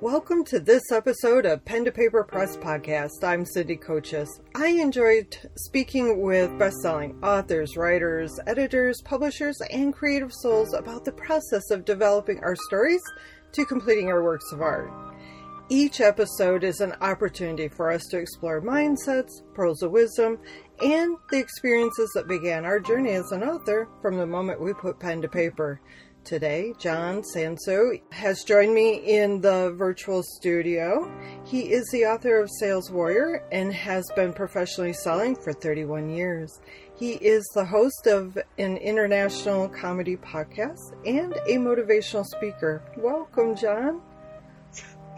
Welcome to this episode of Pen to Paper Press Podcast. I'm Cindy Coaches. I enjoyed speaking with best-selling authors, writers, editors, publishers, and creative souls about the process of developing our stories to completing our works of art. Each episode is an opportunity for us to explore mindsets, pearls of wisdom, and the experiences that began our journey as an author from the moment we put pen to paper. Today, John Sanso has joined me in the virtual studio. He is the author of Sales Warrior and has been professionally selling for 31 years. He is the host of an international comedy podcast and a motivational speaker. Welcome, John.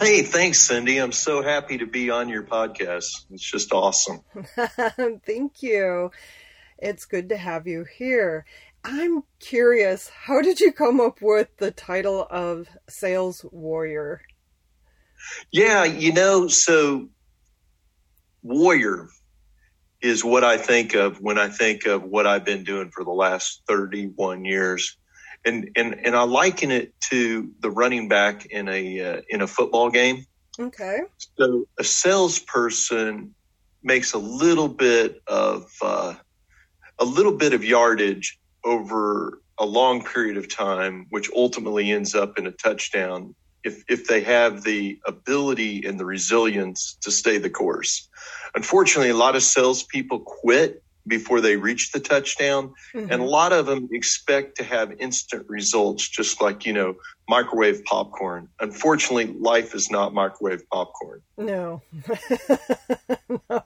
Hey, thanks, Cindy. I'm so happy to be on your podcast. It's just awesome. Thank you. It's good to have you here. I'm curious, how did you come up with the title of Sales Warrior? Yeah, so warrior is what I think of when I think of what I've been doing for the last 31 years. And I liken it to the running back in a football game. Okay. So a salesperson makes a little bit of yardage over a long period of time, which ultimately ends up in a touchdown if they have the ability and the resilience to stay the course. Unfortunately, a lot of salespeople quit before they reach the touchdown, mm-hmm. and a lot of them expect to have instant results, just like, microwave popcorn. Unfortunately, life is not microwave popcorn. No. No.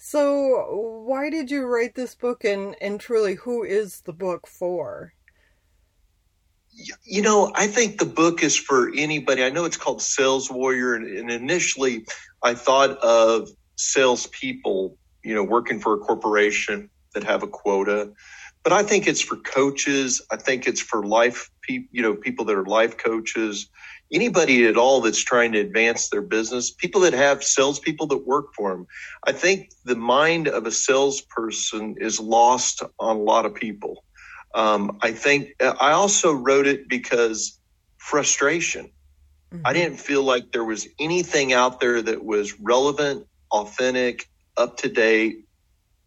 So why did you write this book, and truly, who is the book for? I think the book is for anybody. I know it's called Sales Warrior, and initially I thought of salespeople, working for a corporation that have a quota. But I think it's for coaches. I think it's for life, people that are life coaches, anybody at all that's trying to advance their business, people that have salespeople that work for them. I think the mind of a salesperson is lost on a lot of people. I also wrote it because frustration. Mm-hmm. I didn't feel like there was anything out there that was relevant, authentic, up to date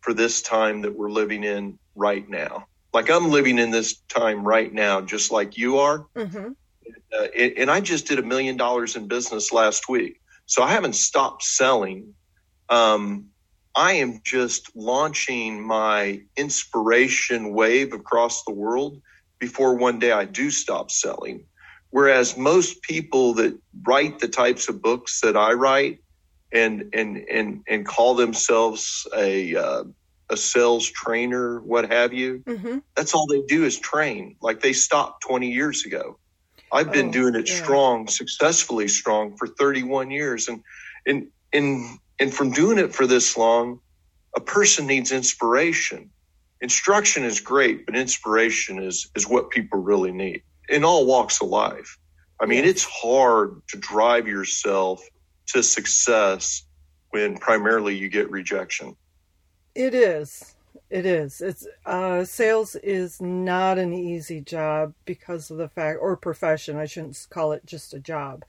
for this time that we're living in right now. Like I'm living in this time right now, just like you are. Mm-hmm. And I just did $1 million in business last week. So I haven't stopped selling. I am just launching my inspiration wave across the world before one day I do stop selling. Whereas most people that write the types of books that I write and call themselves a sales trainer, what have you, mm-hmm. that's all they do is train. Like they stopped 20 years ago. I've been doing it successfully for 31 years. And from doing it for this long, a person needs inspiration. Instruction is great, but inspiration is what people really need in all walks of life. I mean, it's hard to drive yourself to success when primarily you get rejection. It is. It is. Sales is not an easy job because of the fact, or profession, I shouldn't call it just a job,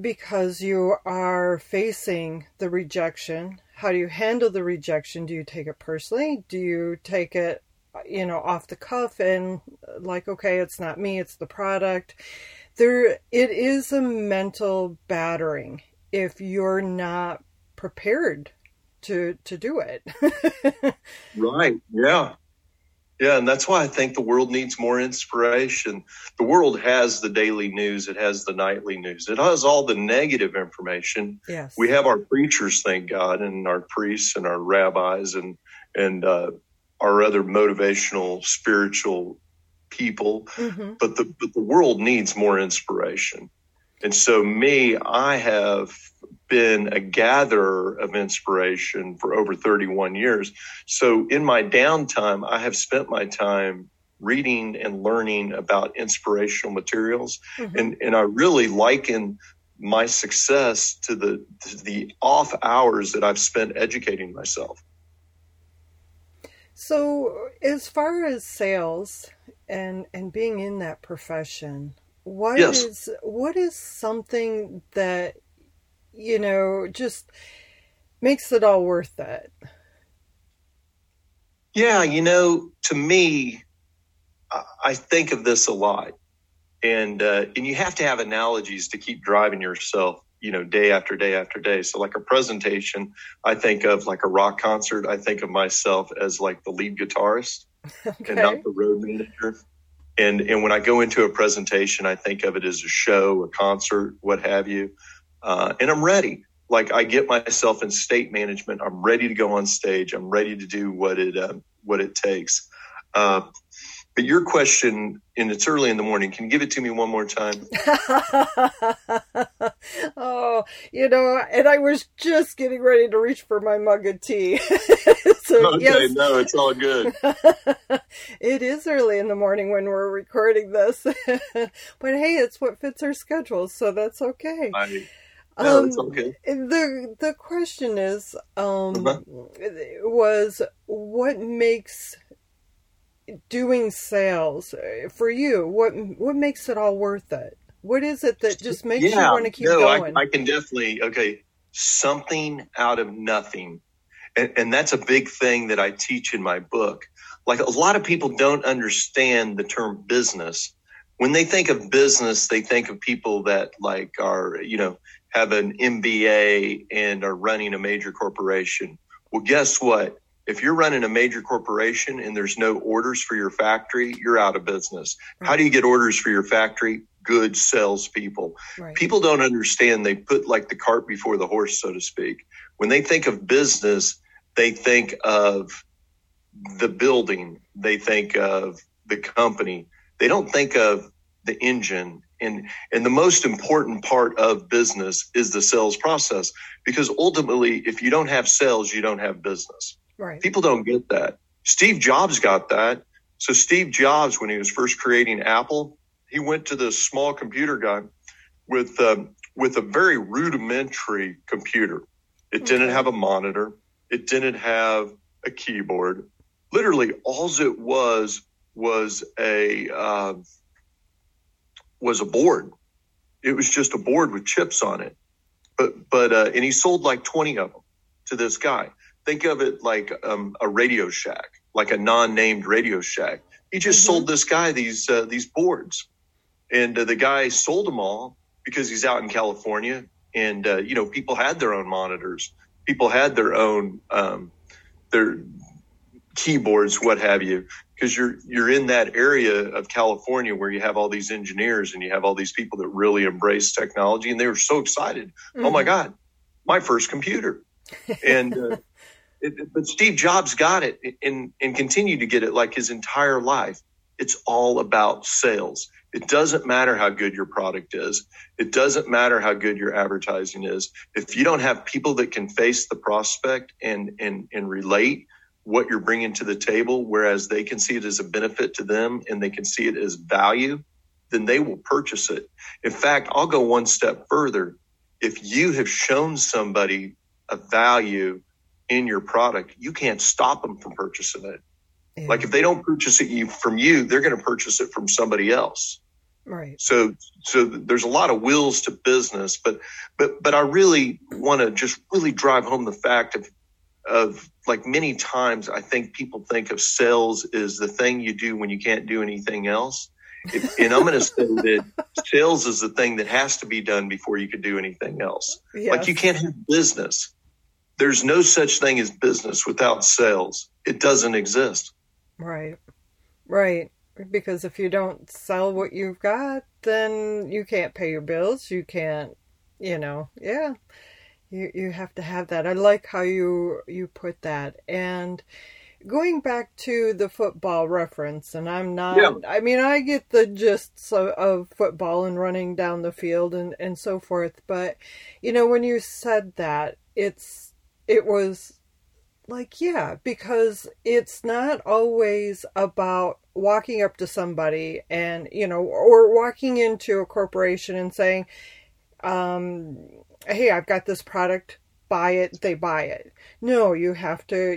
because you are facing the rejection. How do you handle the rejection? Do you take it personally? Do you take it, off the cuff and like, okay, it's not me, it's the product? It is a mental battering if you're not prepared to do it. Right. Yeah. Yeah. And that's why I think the world needs more inspiration. The world has the daily news. It has the nightly news. It has all the negative information. Yes. We have our preachers, thank God, and our priests and our rabbis and our other motivational spiritual people. Mm-hmm. But the world needs more inspiration. And so I have been a gatherer of inspiration for over 31 years. So in my downtime, I have spent my time reading and learning about inspirational materials. Mm-hmm. And I really liken my success to the off hours that I've spent educating myself. So as far as sales and being in that profession, What is something that, you know, just makes it all worth it? Yeah, you know, to me, I think of this a lot, and you have to have analogies to keep driving yourself, you know, day after day after day. So like a presentation, I think of like a rock concert. I think of myself as like the lead guitarist and not the road manager. And when I go into a presentation, I think of it as a show, a concert, what have you. And I'm ready. Like I get myself in state management. I'm ready to go on stage. I'm ready to do what it takes. But your question, and it's early in the morning, can you give it to me one more time? Oh, you know, and I was just getting ready to reach for my mug of tea. So, okay, yes. No, it's all good. It is early in the morning when we're recording this. But hey, it's what fits our schedules, so that's okay. It's okay. The question is, was what makes doing sales for you, what makes it all worth it? What is it that just makes you want to keep going? I can definitely, something out of nothing. And that's a big thing that I teach in my book. Like a lot of people don't understand the term business. When they think of business, they think of people that like are, you know, have an MBA and are running a major corporation. Well, guess what? If you're running a major corporation and there's no orders for your factory, you're out of business. Right. How do you get orders for your factory? Good salespeople. Right. People don't understand. They put like the cart before the horse, so to speak. When they think of business, they think of the building. They think of the company. They don't think of the engine. And the most important part of business is the sales process, because ultimately, if you don't have sales, you don't have business. Right. People don't get that. Steve Jobs got that. So Steve Jobs, when he was first creating Apple, he went to this small computer guy with a very rudimentary computer. It didn't have a monitor. It didn't have a keyboard. Literally, all it was a board. It was just a board with chips on it. But he sold like 20 of them to this guy. Think of it like a Radio Shack, like a non-named Radio Shack. He just sold this guy these boards, and the guy sold them all because he's out in California. And you know, people had their own monitors, people had their own their keyboards, what have you, because you're in that area of California where you have all these engineers and you have all these people that really embrace technology, and they were so excited. Oh my God, my first computer! And but Steve Jobs got it and continued to get it like his entire life. It's all about sales. It doesn't matter how good your product is. It doesn't matter how good your advertising is. If you don't have people that can face the prospect and relate what you're bringing to the table, whereas they can see it as a benefit to them and they can see it as value, then they will purchase it. In fact, I'll go one step further. If you have shown somebody a value in your product, you can't stop them from purchasing it. Yeah. Like if they don't purchase it from you, they're going to purchase it from somebody else. Right. So there's a lot of wheels to business, but I really want to just really drive home the fact of like many times I think people think of sales as the thing you do when you can't do anything else. And I'm going to say that sales is the thing that has to be done before you can do anything else. Yes. Like you can't have business. There's no such thing as business without sales. It doesn't exist. Right. Right. Because if you don't sell what you've got, then you can't pay your bills. You can't, you know, yeah, you have to have that. I like how you put that. And going back to the football reference, and I'm not, I mean, I get the gist of football and running down the field and so forth. But, you know, when you said that, it was like, yeah, because it's not always about walking up to somebody and, you know, or walking into a corporation and saying, hey, I've got this product, buy it, they buy it. No, you have to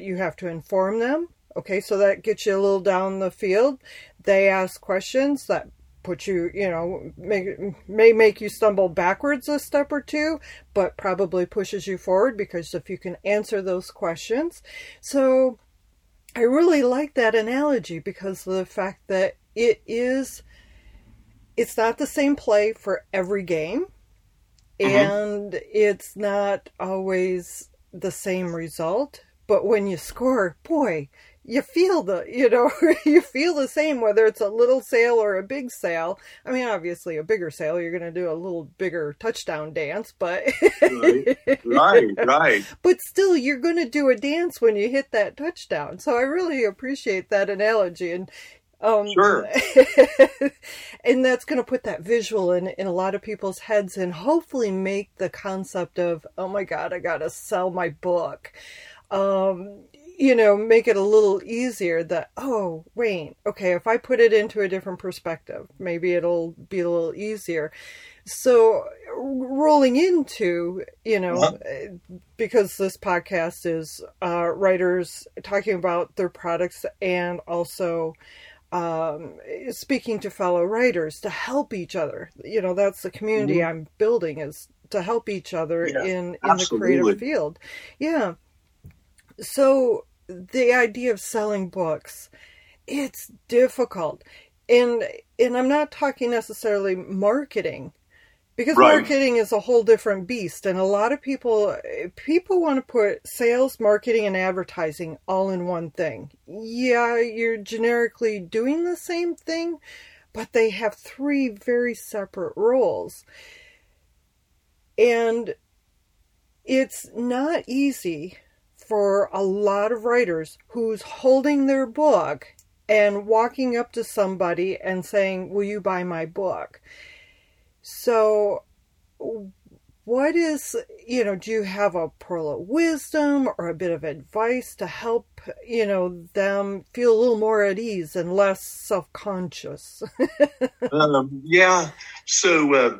inform them. Okay, so that gets you a little down the field. They ask questions that put you, you know, may make you stumble backwards a step or two, but probably pushes you forward, because if you can answer those questions. So I really like that analogy, because of the fact that it's not the same play for every game, and it's not always the same result. But when you score, boy, you feel the, you know, you feel the same, whether it's a little sale or a big sale. I mean, obviously a bigger sale, you're going to do a little bigger touchdown dance, but right. But still, you're going to do a dance when you hit that touchdown. So I really appreciate that analogy, and sure. And that's going to put that visual in a lot of people's heads, and hopefully make the concept of, oh my God, I got to sell my book, you know, make it a little easier that, oh, wait, okay, if I put it into a different perspective, maybe it'll be a little easier. So rolling into, you know, because this podcast is writers talking about their products, and also speaking to fellow writers to help each other. You know, that's the community I'm building, is to help each other in the creative field. Yeah. So the idea of selling books, it's difficult. And I'm not talking necessarily marketing, because marketing is a whole different beast. And a lot of people want to put sales, marketing, and advertising all in one thing. Yeah, you're generically doing the same thing, but they have three very separate roles. And it's not easy for a lot of writers who's holding their book and walking up to somebody and saying, will you buy my book? So what is, you know, do you have a pearl of wisdom or a bit of advice to help, you know, them feel a little more at ease and less self-conscious? Yeah. So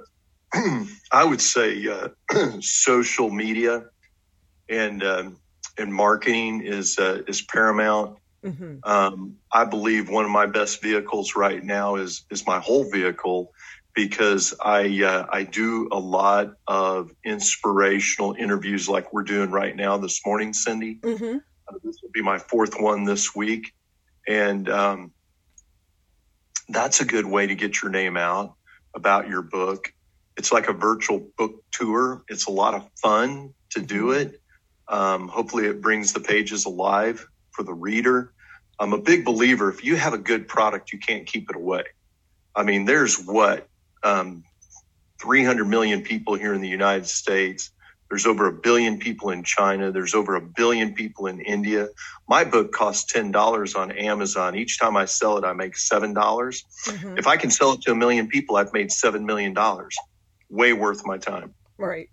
I would say social media and marketing is paramount. I believe one of my best vehicles right now is my whole vehicle, because I do a lot of inspirational interviews like we're doing right now this morning, Cindy. This will be my fourth one this week, and that's a good way to get your name out about your book. It's like a virtual book tour. It's a lot of fun to do it. Hopefully it brings the pages alive for the reader. I'm a big believer, if you have a good product, you can't keep it away. I mean, there's 300 million people here in the United States. There's over 1 billion people in China. There's over 1 billion people in India. My book costs $10 on Amazon. Each time I sell it, I make $7. If I can sell it to 1 million people, I've made $7 million. Way worth my time. Right.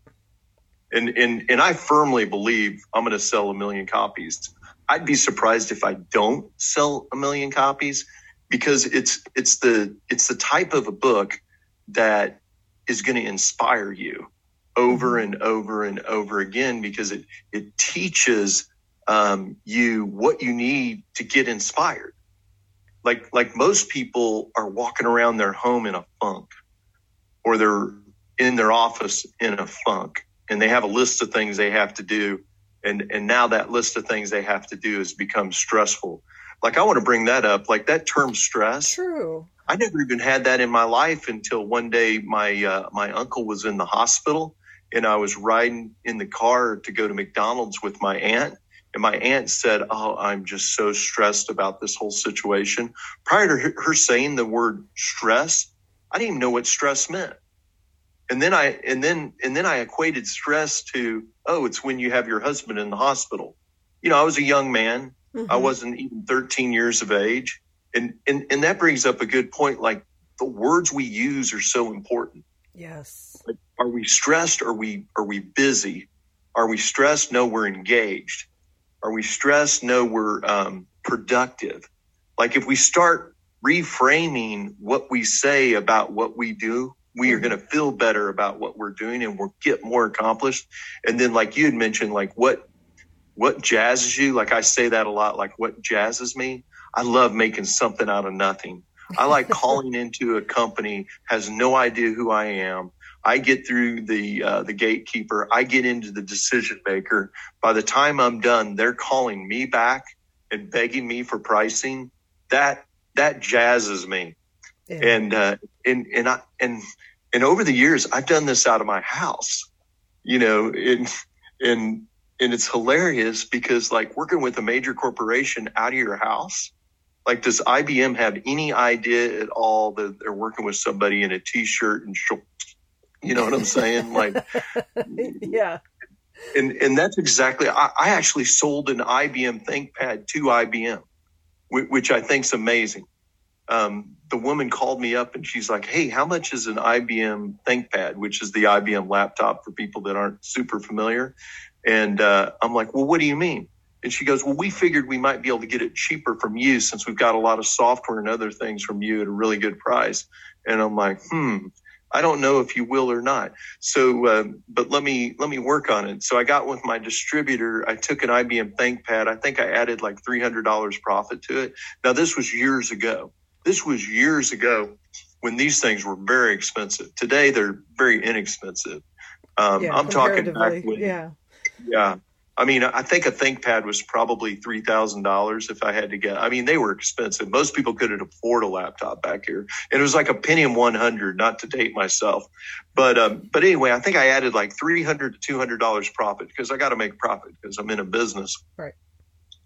And I firmly believe I'm going to sell 1 million copies. I'd be surprised if I don't sell 1 million copies, because it's the type of a book that is going to inspire you over and over and over again, because it teaches you what you need to get inspired. Like most people are walking around their home in a funk, or they're in their office in a funk. And they have a list of things they have to do. And now that list of things they have to do has become stressful. Like, I want to bring that up, like that term stress. True. I never even had that in my life until one day my uncle was in the hospital, and I was riding in the car to go to McDonald's with my aunt. And my aunt said, oh, I'm just so stressed about this whole situation. Prior to her saying the word stress, I didn't even know what stress meant. And then I equated stress to, oh, it's when you have your husband in the hospital. You know, I was a young man. I wasn't even 13 years of age. And that brings up a good point. Like, the words we use are so important. Yes. Like, are we stressed? Are we busy? Are we stressed? No, we're engaged. Are we stressed? No, we're productive. Like, if we start reframing what we say about what we do, we are going to feel better about what we're doing, and we'll get more accomplished. And then, like you had mentioned, like what jazzes you? Like, I say that a lot, like what jazzes me? I love making something out of nothing. I like calling into a company, has no idea who I am. I get through the gatekeeper. I get into the decision maker. By the time I'm done, they're calling me back and begging me for pricing. That jazzes me. Yeah. And over the years, I've done this out of my house, you know, and it's hilarious because, like, working with a major corporation out of your house, like, does IBM have any idea at all that they're working with somebody in a t-shirt and shorts? You know what I'm saying? Like, yeah. And that's exactly, I actually sold an IBM ThinkPad to IBM, which I think's amazing. The woman called me up and she's like, "Hey, how much is an IBM ThinkPad?" Which is the IBM laptop for people that aren't super familiar. And I'm like, "Well, what do you mean?" And she goes, "Well, we figured we might be able to get it cheaper from you since we've got a lot of software and other things from you at a really good price." And I'm like, I don't know if you will or not. So, but let me work on it. So I got with my distributor. I took an IBM ThinkPad. I think I added like $300 profit to it. Now, this was years ago. This was years ago when these things were very expensive. Today, they're very inexpensive. I'm talking back when, yeah. I mean, I think a ThinkPad was probably $3,000 if I had to get. I mean, they were expensive. Most people couldn't afford a laptop back here. And it was like a Pentium 100, not to date myself. But anyway, I think I added like $300 to $200 profit because I got to make profit because I'm in a business. Right.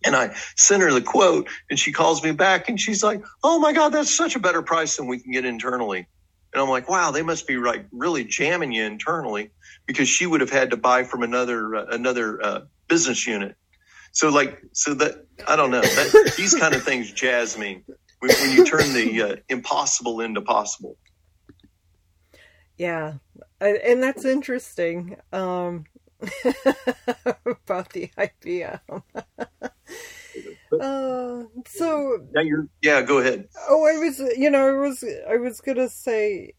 And I sent her the quote and she calls me back and she's like, "Oh, my God, that's such a better price than we can get internally." And I'm like, wow, they must be like really jamming you internally, because she would have had to buy from another business unit. So that, I don't know, that, these kind of things jazz me when you turn the impossible into possible. Yeah. And that's interesting about the idea. Go ahead. Oh, I was going to say,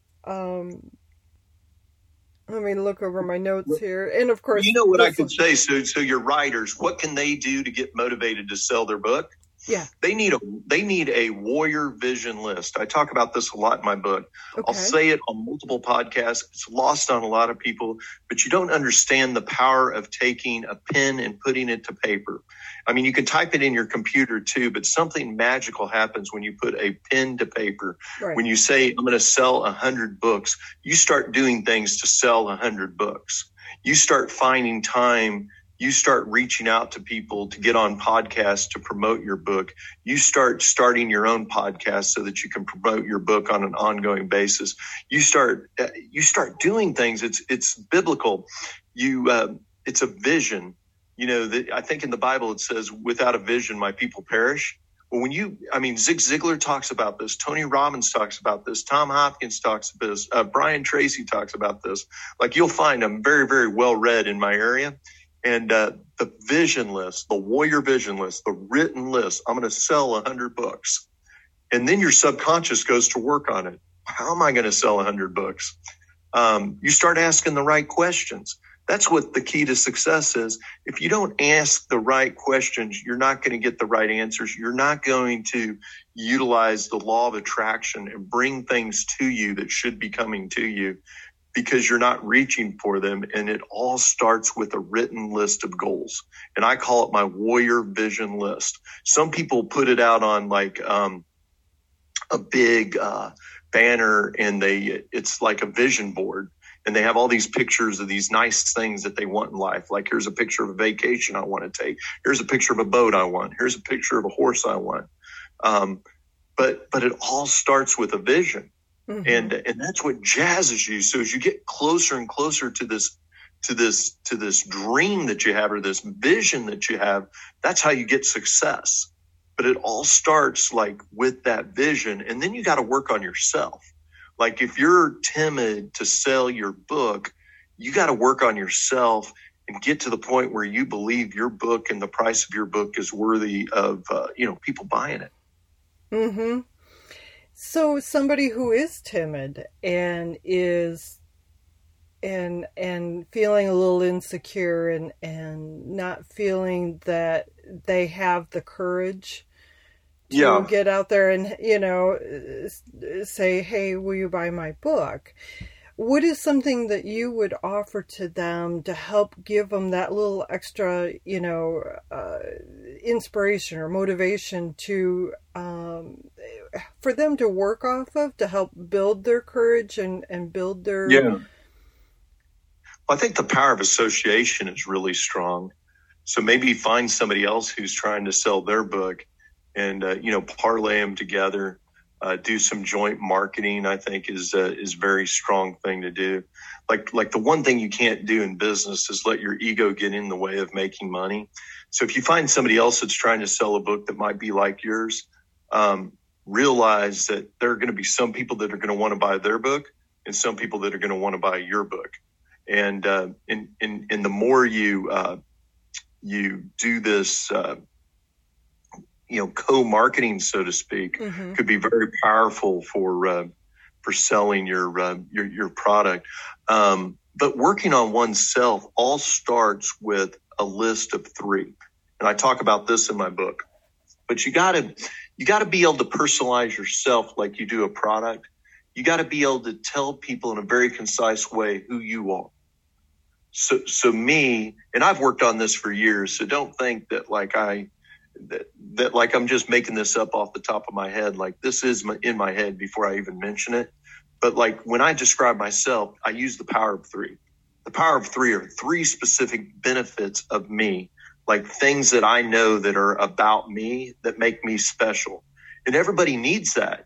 let me look over my notes here. And of course, you know what I could say. So your writers, what can they do to get motivated to sell their book? Yeah. They need a warrior vision list. I talk about this a lot in my book. Okay. I'll say it on multiple podcasts. It's lost on a lot of people, but you don't understand the power of taking a pen and putting it to paper. I mean, you can type it in your computer too, but something magical happens when you put a pen to paper. Right. When you say, "I'm going to sell 100 books," you start doing things to sell 100 books. You start finding time. You start reaching out to people to get on podcasts to promote your book. You start starting your own podcast so that you can promote your book on an ongoing basis. You start doing things. It's biblical. It's a vision. You know, I think in the Bible it says, "Without a vision, my people perish." Well, Zig Ziglar talks about this. Tony Robbins talks about this. Tom Hopkins talks about this. Brian Tracy talks about this. Like, you'll find I'm very, very well read in my area. And the vision list, the warrior vision list, the written list, I'm going to sell 100 books. And then your subconscious goes to work on it. How am I going to sell 100 books? You start asking the right questions. That's what the key to success is. If you don't ask the right questions, you're not going to get the right answers. You're not going to utilize the law of attraction and bring things to you that should be coming to you, because you're not reaching for them. And it all starts with a written list of goals. And I call it my warrior vision list. Some people put it out on like a big banner, and it's like a vision board. And they have all these pictures of these nice things that they want in life. Like, here's a picture of a vacation I want to take. Here's a picture of a boat I want. Here's a picture of a horse I want. But it all starts with a vision. Mm-hmm. And that's what jazzes you. So as you get closer and closer to this dream that you have, or this vision that you have, that's how you get success. But it all starts like with that vision. And then you got to work on yourself. Like, if you're timid to sell your book, you got to work on yourself and get to the point where you believe your book and the price of your book is worthy of, people buying it. Mm-hmm. So somebody who is timid and is feeling a little insecure and not feeling that they have the courage to get out there and, you know, say, hey, will you buy my book? What is something that you would offer to them to help give them that little extra, you know, inspiration or motivation to, for them to work off of, to help build their courage and build their... Yeah. I think the power of association is really strong. So maybe find somebody else who's trying to sell their book and, you know, parlay them together. Do some joint marketing, I think, is very strong thing to do. Like the one thing you can't do in business is let your ego get in the way of making money. So if you find somebody else that's trying to sell a book that might be like yours, realize that there are going to be some people that are going to want to buy their book and some people that are going to want to buy your book. And and the more you you do this, you know, co-marketing, so to speak, could be very powerful for selling your product. But working on oneself all starts with a list of three, and I talk about this in my book. But you gotta be able to personalize yourself like you do a product. You got to be able to tell people in a very concise way who you are. So me, and I've worked on this for years. So don't think that I'm just making this up off the top of my head. Like this is in my head before I even mention it. But like when I describe myself, I use the power of three. The power of three are three specific benefits of me, like things that I know that are about me that make me special. And everybody needs that.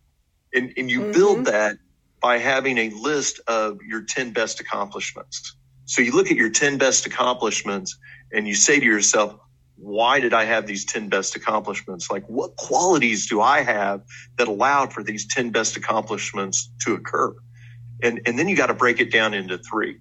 And you build that by having a list of your 10 best accomplishments. So you look at your 10 best accomplishments and you say to yourself, why did I have these 10 best accomplishments? Like what qualities do I have that allowed for these 10 best accomplishments to occur? And then you got to break it down into three.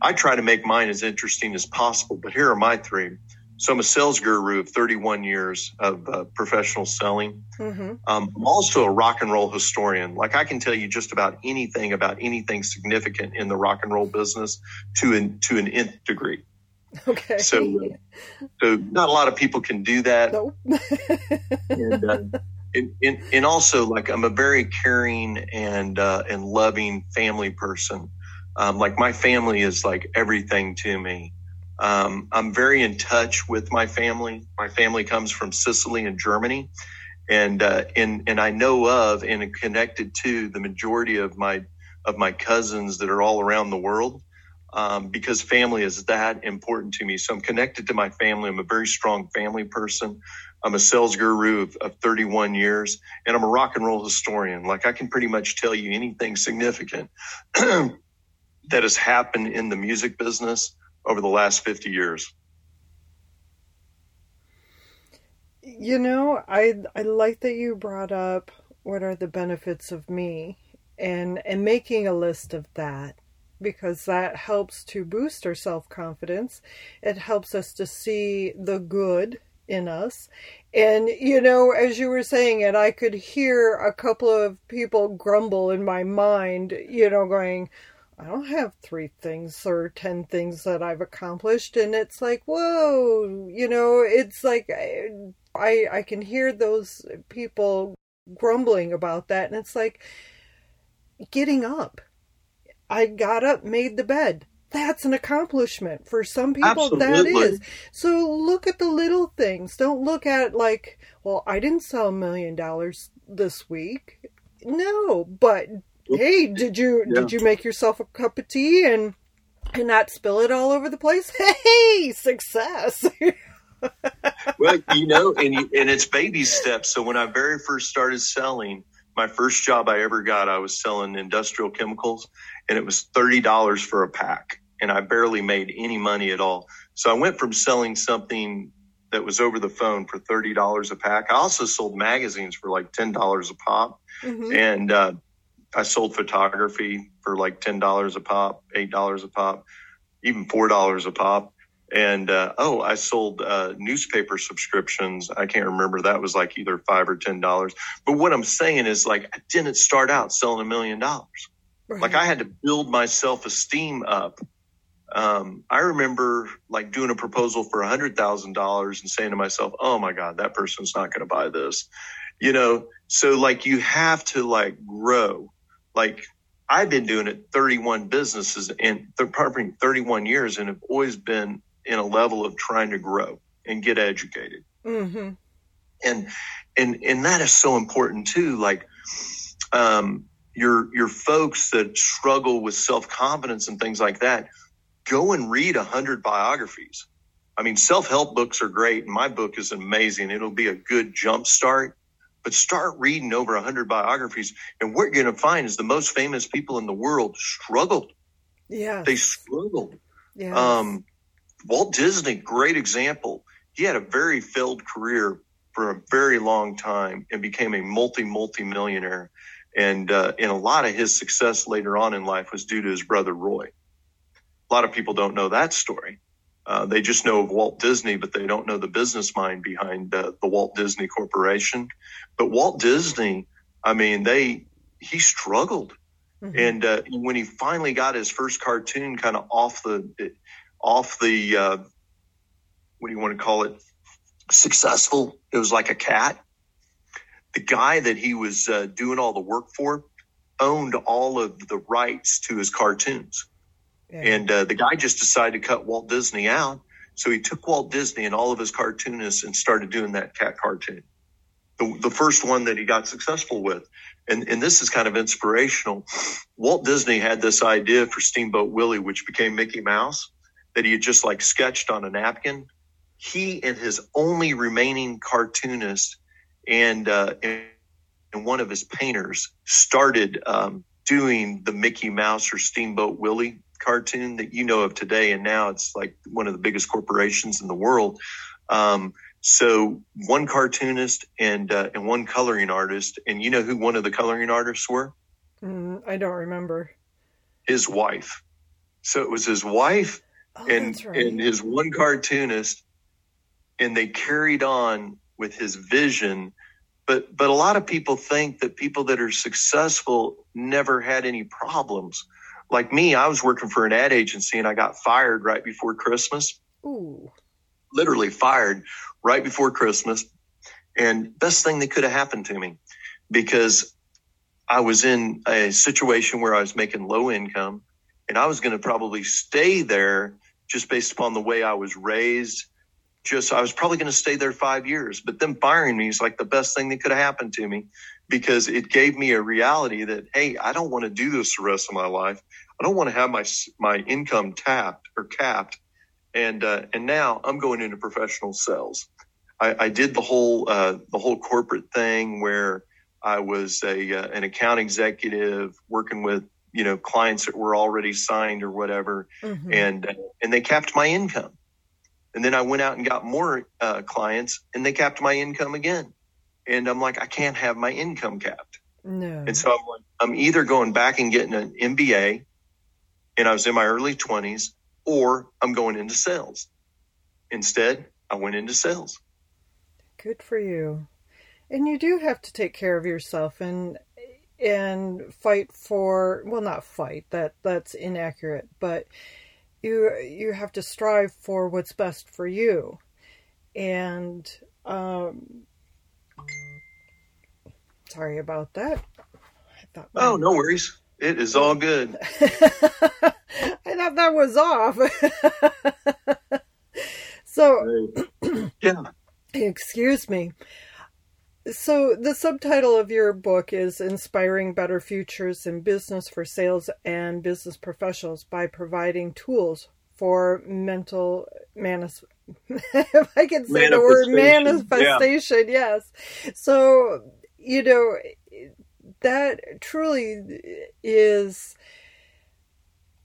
I try to make mine as interesting as possible, but here are my three. So I'm a sales guru of 31 years of professional selling. I'm also a rock and roll historian. Like I can tell you just about anything significant in the rock and roll business to an nth degree. Okay. So not a lot of people can do that. Nope. and also like I'm a very caring and loving family person. Like my family is like everything to me. I'm very in touch with my family. My family comes from Sicily and Germany, and I know of and am connected to the majority of my cousins that are all around the world, because family is that important to me. So I'm connected to my family. I'm a very strong family person. I'm a sales guru of 31 years, and I'm a rock and roll historian. Like I can pretty much tell you anything significant that has happened in the music business over the last 50 years. You know, I like that you brought up what are the benefits of me and making a list of that, because that helps to boost our self-confidence. It helps us to see the good in us. And, you know, as you were saying it, I could hear a couple of people grumble in my mind, you know, going, I don't have 3 things or 10 things that I've accomplished. And it's like, whoa, you know, it's like I can hear those people grumbling about that. And it's like getting up. I got up, made the bed. That's an accomplishment. For some people, absolutely. That is. So look at the little things. Don't look at like, well, I didn't sell $1 million this week. No, but hey, did you make yourself a cup of tea and not spill it all over the place? Hey, success. Well, you know, and it's baby steps. So when I very first started selling, my first job I ever got, I was selling industrial chemicals, and it was $30 for a pack. And I barely made any money at all. So I went from selling something that was over the phone for $30 a pack. I also sold magazines for like $10 a pop. And, I sold photography for like $10 a pop, $8 a pop, even $4 a pop. And, I sold newspaper subscriptions. I can't remember. That was like either $5 or $10. But what I'm saying is like I didn't start out selling $1 million. Right. Like I had to build my self-esteem up. I remember like doing a proposal for $100,000 and saying to myself, oh, my God, that person's not going to buy this. you know, so like you have to like grow. Like I've been doing it 31 businesses and 31 years and have always been in a level of trying to grow and get educated. Mm-hmm. And that is so important too. Like, your folks that struggle with self-confidence and things like that, go and read 100 biographies. I mean, self-help books are great. And my book is amazing. It'll be a good jump start, but start reading over 100 biographies. And what you're going to find is the most famous people in the world struggled. Yeah. They struggled. Yes. Walt Disney, great example. He had a very failed career for a very long time and became a multi-millionaire. And a lot of his success later on in life was due to his brother, Roy. A lot of people don't know that story. They just know of Walt Disney, but they don't know the business mind behind the Walt Disney Corporation. But Walt Disney, I mean, he struggled. Mm-hmm. And when he finally got his first cartoon kind of off the what do you want to call it, successful, it was like a cat. The guy that he was doing all the work for owned all of the rights to his cartoons. Yeah. And the guy just decided to cut Walt Disney out. So he took Walt Disney and all of his cartoonists and started doing that cat cartoon, the first one that he got successful with. And this is kind of inspirational. Walt Disney had this idea for Steamboat Willie, which became Mickey Mouse, that he had just like sketched on a napkin. He and his only remaining cartoonist and one of his painters started doing the Mickey Mouse or Steamboat Willie cartoon that you know of today. And now it's like one of the biggest corporations in the world. So one cartoonist and one coloring artist. And you know who one of the coloring artists were? I don't remember. His wife. So it was his wife and his one cartoonist. And they carried on with his vision. But a lot of people think that people that are successful never had any problems. Like me, I was working for an ad agency and I got fired right before Christmas. Ooh. Literally fired right before Christmas. And best thing that could have happened to me, because I was in a situation where I was making low income and I was going to probably stay there just based upon the way I was raised. I was probably going to stay there 5 years, but them firing me is like the best thing that could have happened to me, because it gave me a reality that, hey, I don't want to do this the rest of my life. I don't want to have my income tapped or capped. And now I'm going into professional sales. I did the whole corporate thing where I was an account executive working with, you know, clients that were already signed or whatever. Mm-hmm. And they capped my income. And then I went out and got more clients and they capped my income again. And I'm like, I can't have my income capped. No. And so I'm either going back and getting an MBA, and I was in my early 20s, or I'm going into sales. Instead, I went into sales. Good for you. And you do have to take care of yourself and fight for, well, not fight, that's inaccurate, but you have to strive for what's best for you. And sorry about that. Oh, no worries. It is all good. I thought that was off. So, yeah. Excuse me. So the subtitle of your book is Inspiring Better Futures in Business for Sales and Business Professionals by Providing Tools for Mental if I can say the word manifestation, yeah. Yes. So, you know, that truly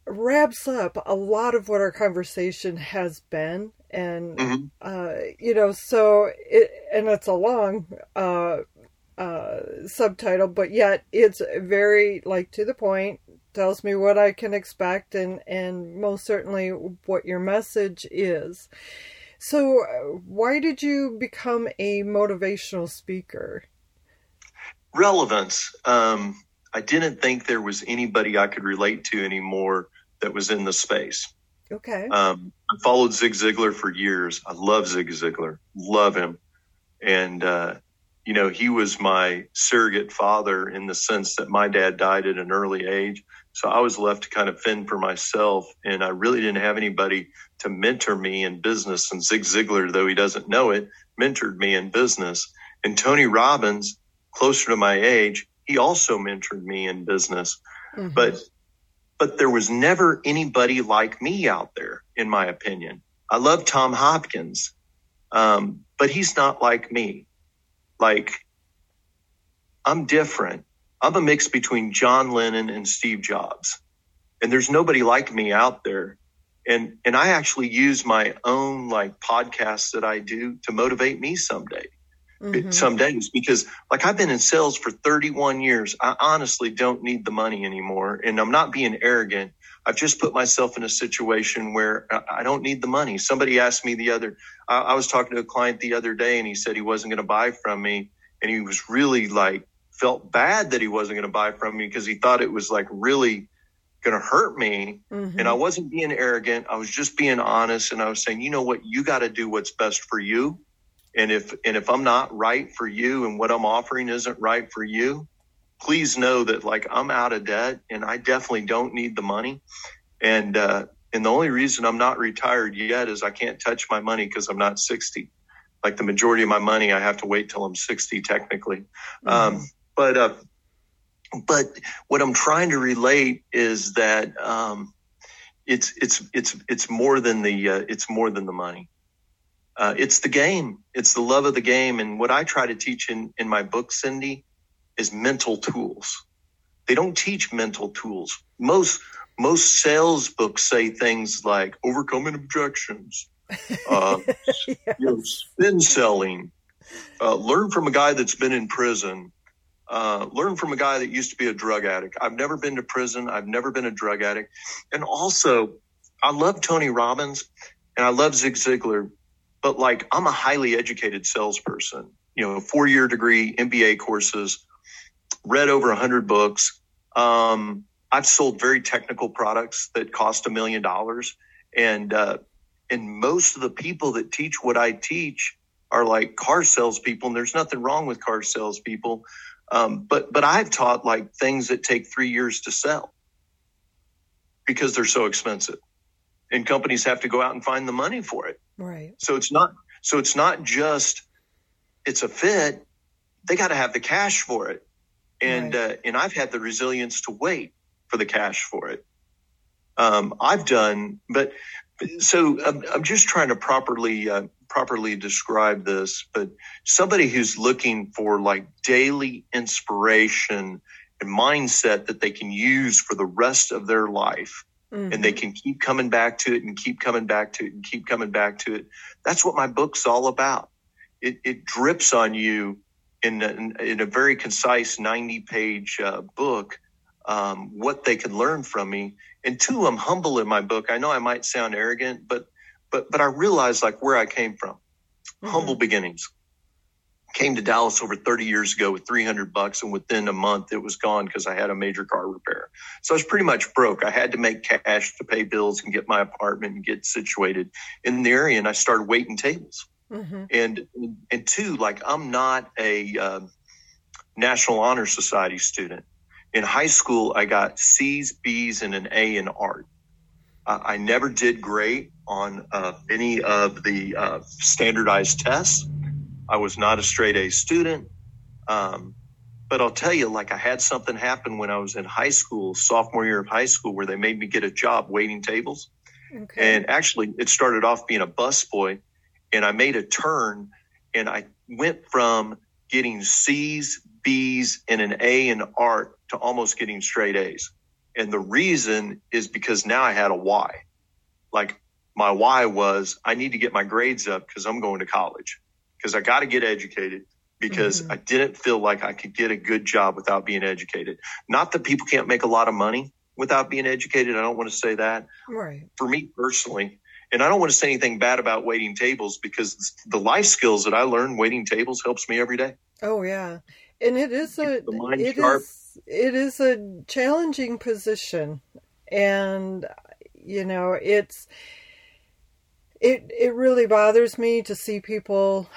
wraps up a lot of what our conversation has been. And, mm-hmm. You know, so it's a long subtitle, but yet it's very like to the point, tells me what I can expect and most certainly what your message is. So why did you become a motivational speaker? Relevance. I didn't think there was anybody I could relate to anymore that was in the space. Okay. I followed Zig Ziglar for years. I love Zig Ziglar, love him. And you know, he was my surrogate father in the sense that my dad died at an early age. So I was left to kind of fend for myself, and I really didn't have anybody to mentor me in business. And Zig Ziglar, though he doesn't know it, mentored me in business. And Tony Robbins, closer to my age, he also mentored me in business. Mm-hmm. But there was never anybody like me out there, in my opinion. I love Tom Hopkins, but he's not like me. Like, I'm different. I'm a mix between John Lennon and Steve Jobs, and there's nobody like me out there. And I actually use my own like podcasts that I do to motivate me someday. Mm-hmm. Some days, because like I've been in sales for 31 years. I honestly don't need the money anymore. And I'm not being arrogant. I've just put myself in a situation where I don't need the money. Somebody asked me I was talking to a client the other day, and he said he wasn't going to buy from me. And he was really like, felt bad that he wasn't going to buy from me because he thought it was like really going to hurt me. Mm-hmm. And I wasn't being arrogant. I was just being honest. And I was saying, you know what, you got to do what's best for you. And if I'm not right for you and what I'm offering isn't right for you, please know that like I'm out of debt and I definitely don't need the money. And the only reason I'm not retired yet is I can't touch my money because I'm not 60. Like the majority of my money, I have to wait till I'm 60 technically. Mm-hmm. But what I'm trying to relate is that it's more than the money. It's the game. It's the love of the game. And what I try to teach in my book, Cindy, is mental tools. They don't teach mental tools. Most sales books say things like overcoming objections, yes. You know, spin selling, learn from a guy that's been in prison, learn from a guy that used to be a drug addict. I've never been to prison. I've never been a drug addict. And also, I love Tony Robbins and I love Zig Ziglar. But like, I'm a highly educated salesperson, you know, a 4-year degree, MBA courses, read over 100 books. I've sold very technical products that cost $1 million. And most of the people that teach what I teach are like car salespeople, and there's nothing wrong with car salespeople. But I've taught like things that take 3 years to sell because they're so expensive. And companies have to go out and find the money for it. Right. So it's not just it's a fit. They got to have the cash for it. And right. And I've had the resilience to wait for the cash for it. I'm just trying to properly describe this. But somebody who's looking for like daily inspiration and mindset that they can use for the rest of their life. Mm-hmm. And they can keep coming back to it and keep coming back to it and keep coming back to it. That's what my book's all about. It drips on you in a very concise 90-page book, what they can learn from me. And two, I'm humble in my book. I know I might sound arrogant, but I realize like where I came from. Mm-hmm. Humble beginnings. Came to Dallas over 30 years ago with $300, and within a month it was gone because I had a major car repair. So I was pretty much broke. I had to make cash to pay bills and get my apartment and get situated in the area. And I started waiting tables. Mm-hmm. And two, like I'm not a National Honor Society student. In high school, I got C's, B's, and an A in art. I never did great on any of the standardized tests. I was not a straight A student, but I'll tell you, like I had something happen when I was in high school, sophomore year of high school, where they made me get a job waiting tables. Okay. And actually it started off being a busboy, and I made a turn and I went from getting C's, B's, and an A in art to almost getting straight A's. And the reason is because now I had a why. Like my why was I need to get my grades up because I'm going to college. Because I got to get educated, because mm-hmm. I didn't feel like I could get a good job without being educated. Not that people can't make a lot of money without being educated. I don't want to say that. Right. For me personally. And I don't want to say anything bad about waiting tables, because the life skills that I learned waiting tables helps me every day. Oh, yeah. And it is a challenging position. And, you know, It really bothers me to see people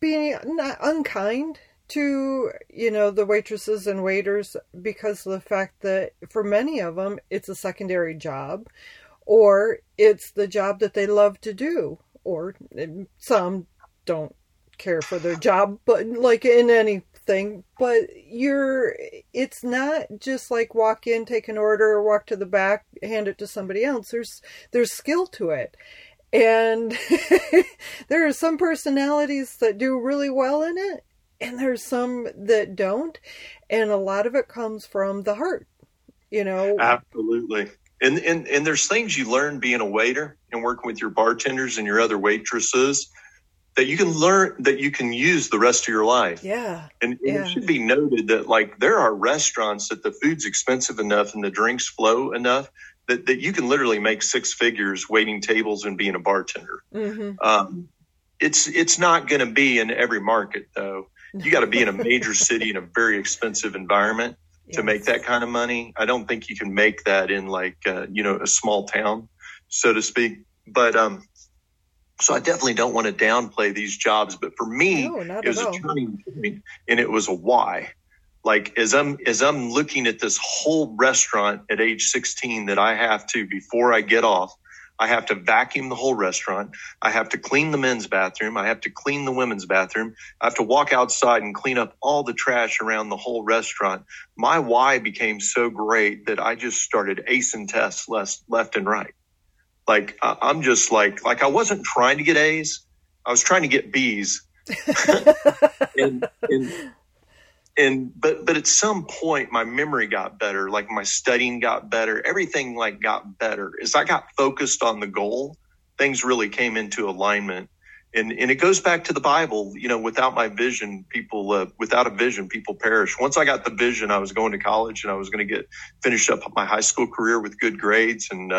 being not unkind to, you know, the waitresses and waiters, because of the fact that for many of them, it's a secondary job, or it's the job that they love to do, or some don't care for their job, but like in anything, but it's not just like walk in, take an order, or walk to the back, hand it to somebody else. There's skill to it. And there are some personalities that do really well in it, and there's some that don't. And a lot of it comes from the heart, you know. Absolutely. And there's things you learn being a waiter and working with your bartenders and your other waitresses that you can learn, that you can use the rest of your life. Yeah. And it should be noted that, like, there are restaurants that the food's expensive enough and the drinks flow enough that you can literally make six figures waiting tables and being a bartender. Mm-hmm. It's not going to be in every market, though. You got to be in a major city in a very expensive environment to make that kind of money. I don't think you can make that in, like, a small town, so to speak. But so I definitely don't want to downplay these jobs. But for me, it was a turning point, and it was a why. Like, as I'm looking at this whole restaurant at age 16 that I have to, before I get off, I have to vacuum the whole restaurant. I have to clean the men's bathroom. I have to clean the women's bathroom. I have to walk outside and clean up all the trash around the whole restaurant. My why became so great that I just started acing tests left and right. Like, I'm just like I wasn't trying to get A's. I was trying to get B's. But at some point, my memory got better. Like, my studying got better. Everything got better. As I got focused on the goal, things really came into alignment. And it goes back to the Bible. You know, without a vision, people perish. Once I got the vision, I was going to college and I was going to finish up my high school career with good grades. And,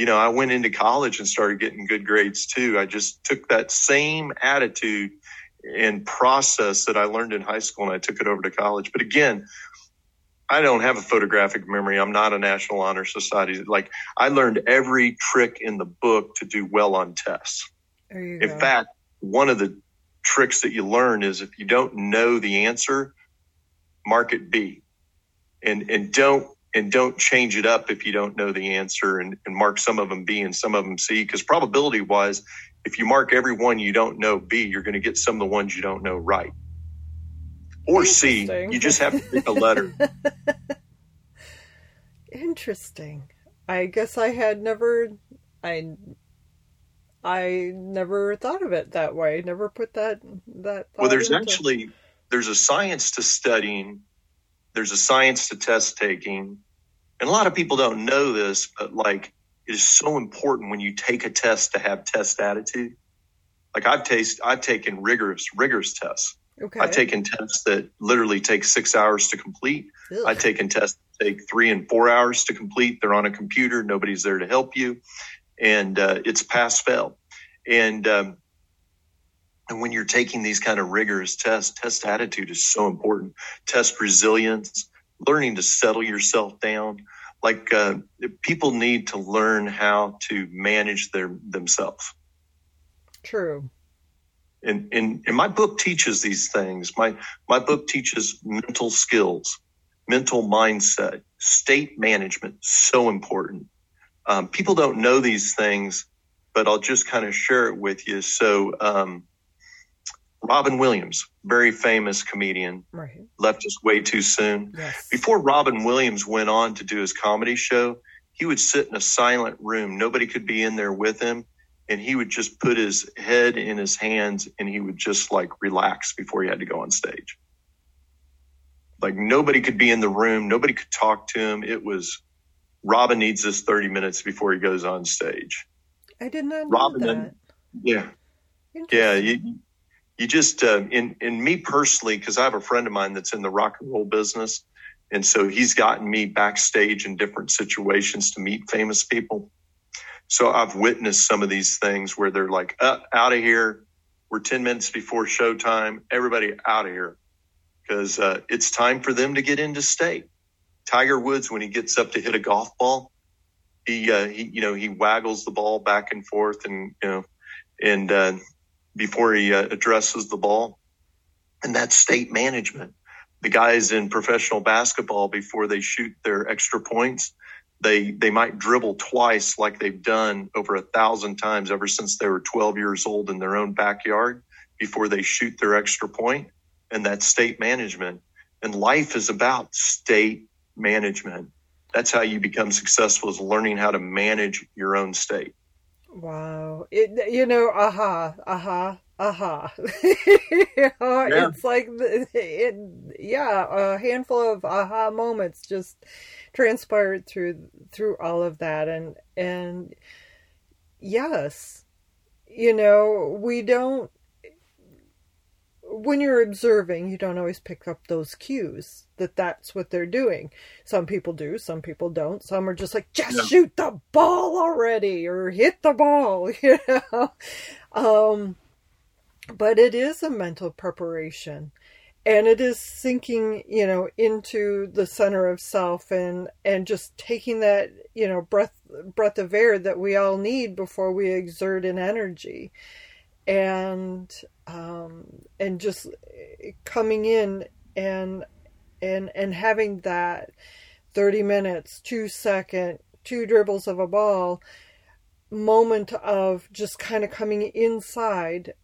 I went into college and started getting good grades too. I just took that same attitude and process that I learned in high school, and I took it over to college. But again, I don't have a photographic memory. I'm not a National Honor Society. Like, I learned every trick in the book to do well on tests. In fact, one of the tricks that you learn is, if you don't know the answer, mark it B, and don't change it up if you don't know the answer, and mark some of them B and some of them C, because probability wise, if you mark every one you don't know B, you're going to get some of the ones you don't know right. Or C, you just have to pick a letter. Interesting. I guess I never thought of it that way. Never put that thought. Well, there's a science to studying. There's a science to test taking. And a lot of people don't know this, but it is so important when you take a test to have test attitude. Like, I've taken rigorous tests. Okay. I've taken tests that literally take 6 hours to complete. Ugh. I've taken tests that take 3 and 4 hours to complete. They're on a computer. Nobody's there to help you. And it's pass-fail. And when you're taking these kind of rigorous tests, test attitude is so important. Test resilience, learning to settle yourself down. People need to learn how to manage themselves. True. And my book teaches these things. My book teaches mental skills, mental mindset, state management. So important. People don't know these things, but I'll just kind of share it with you. So, Robin Williams, very famous comedian, left us way too soon. Yes. Before Robin Williams went on to do his comedy show, he would sit in a silent room. Nobody could be in there with him. And he would just put his head in his hands and he would just relax before he had to go on stage. Nobody could be in the room. Nobody could talk to him. It was, Robin needs this 30 minutes before he goes on stage. I did not know that. Yeah. Yeah. You just, in me personally, because I have a friend of mine that's in the rock and roll business. And so he's gotten me backstage in different situations to meet famous people. So I've witnessed some of these things where they're like, out of here. We're 10 minutes before showtime. Everybody out of here, because it's time for them to get into state. Tiger Woods, when he gets up to hit a golf ball, he waggles the ball back and forth and before he addresses the ball. And that's state management. The guys in professional basketball, before they shoot their extra points, they might dribble twice like they've done over 1,000 times ever since they were 12 years old in their own backyard before they shoot their extra point. And that's state management. And life is about state management. That's how you become successful, is learning how to manage your own state. Wow. Yeah. It's like, a handful of aha moments just transpired through all of that. And yes, we don't, when you're observing, you don't always pick up those cues that's what they're doing. Some people do, some people don't. Some are just like, just shoot the ball already, or hit the ball, But it is a mental preparation, and it is sinking, into the center of self and just taking that, breath of air that we all need before we exert an energy. And just coming in and having that 30 minutes, 2 second, two dribbles of a ball moment of just kind of coming inside,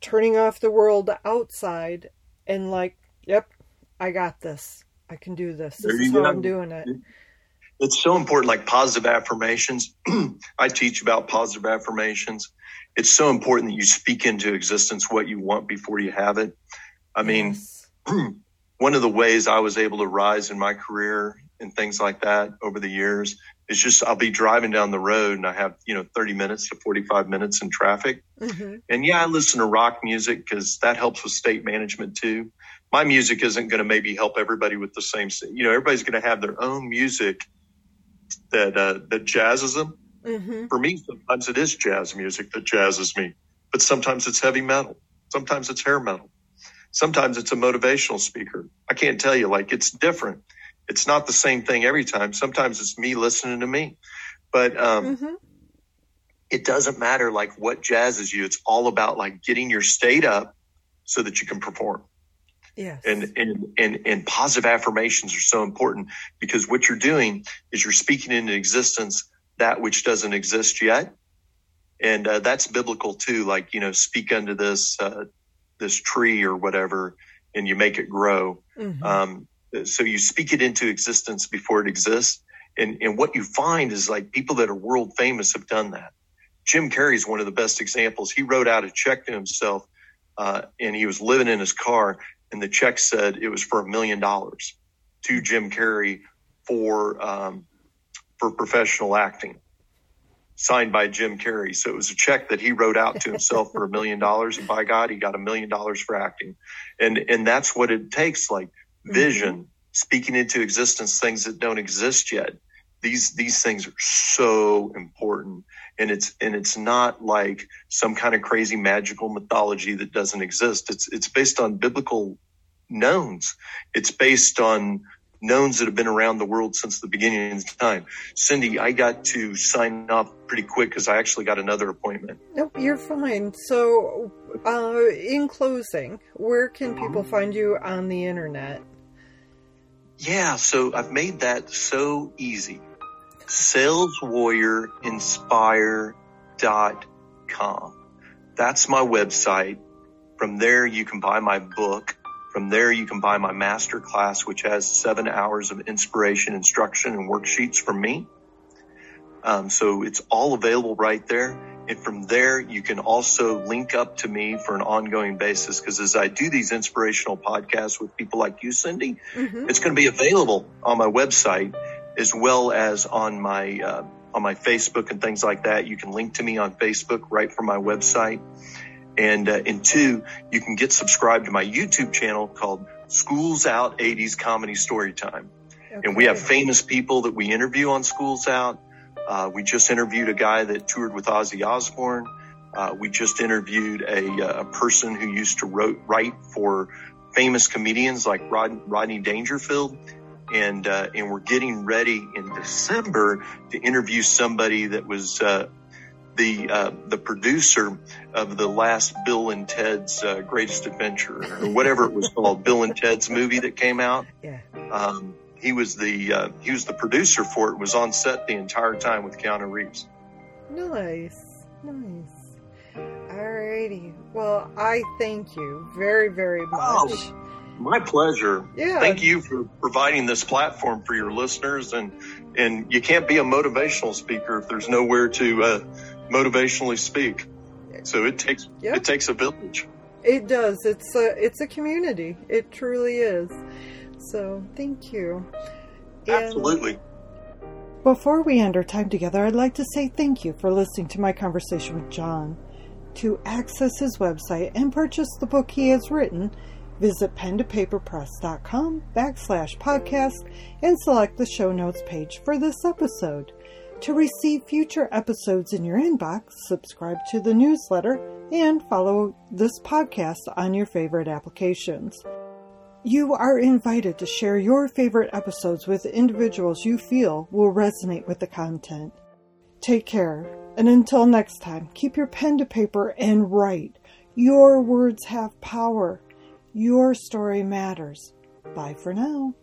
turning off the world outside, and like, yep, I got this. I can do this. This is how I'm doing it. It's so important, like positive affirmations. I teach about positive affirmations. It's so important that you speak into existence what you want before you have it. I mean, one of the ways I was able to rise in my career and things like that over the years is just, I'll be driving down the road and I have, 30 minutes to 45 minutes in traffic. Mm-hmm. And I listen to rock music because that helps with state management too. My music isn't going to maybe help everybody with the same, everybody's going to have their own music that jazzes them. Mm-hmm. For me, sometimes it is jazz music that jazzes me, but sometimes it's heavy metal. Sometimes it's hair metal. Sometimes it's a motivational speaker. I can't tell you, it's different. It's not the same thing every time. Sometimes it's me listening to me, but it doesn't matter what jazzes you. It's all about getting your state up so that you can perform. Yes. And positive affirmations are so important, because what you're doing is you're speaking into existence that which doesn't exist yet. And that's biblical too. Speak unto this tree or whatever, and you make it grow. Mm-hmm. So you speak it into existence before it exists. And what you find is people that are world famous have done that. Jim Carrey is one of the best examples. He wrote out a check to himself and he was living in his car. And the check said it was for $1 million to Jim Carrey for professional acting, signed by Jim Carrey. So it was a check that he wrote out to himself for $1 million. And by God, he got $1 million for acting. And that's what it takes. Vision, mm-hmm. speaking into existence, things that don't exist yet. These things are so important. And it's not like some kind of crazy magical mythology that doesn't exist. It's based on biblical knowns. It's based on knowns that have been around the world since the beginning of time. Cindy, I got to sign off pretty quick because I actually got another appointment. Nope, you're fine. So in closing, where can people find you on the internet? Yeah, so I've made that so easy. SalesWarriorInspire.com. That's my website. From there, you can buy my book. From there, you can buy my master class, which has 7 hours of inspiration, instruction, and worksheets from me. So it's all available right there. And from there, you can also link up to me for an ongoing basis, because as I do these inspirational podcasts with people like you, Cindy, it's going to be available on my website as well as on my Facebook and things like that. You can link to me on Facebook right from my website. And two, you can get subscribed to my YouTube channel called Schools Out 80s Comedy Storytime. Okay. And we have famous people that we interview on Schools Out. We just interviewed a guy that toured with Ozzy Osbourne. We just interviewed a person who used to write for famous comedians like Rodney Dangerfield. And we're getting ready in December to interview somebody that was the producer of the last Bill and Ted's Greatest Adventure, or whatever it was called, Bill and Ted's movie that came out. Yeah. He was the producer for it. Was on set the entire time with Keanu Reeves. Nice. Alrighty. Well, I thank you very, very much. Oh. My pleasure. Yeah. Thank you for providing this platform for your listeners. And you can't be a motivational speaker if there's nowhere to motivationally speak. So it takes a village. It does. It's a community. It truly is. So thank you. Absolutely. Before we end our time together, I'd like to say thank you for listening to my conversation with John. To access his website and purchase the book he has written, visit pentopaperpress.com/podcast and select the show notes page for this episode. To receive future episodes in your inbox, subscribe to the newsletter and follow this podcast on your favorite applications. You are invited to share your favorite episodes with individuals you feel will resonate with the content. Take care, and until next time, keep your pen to paper and write. Your words have power. Your story matters. Bye for now.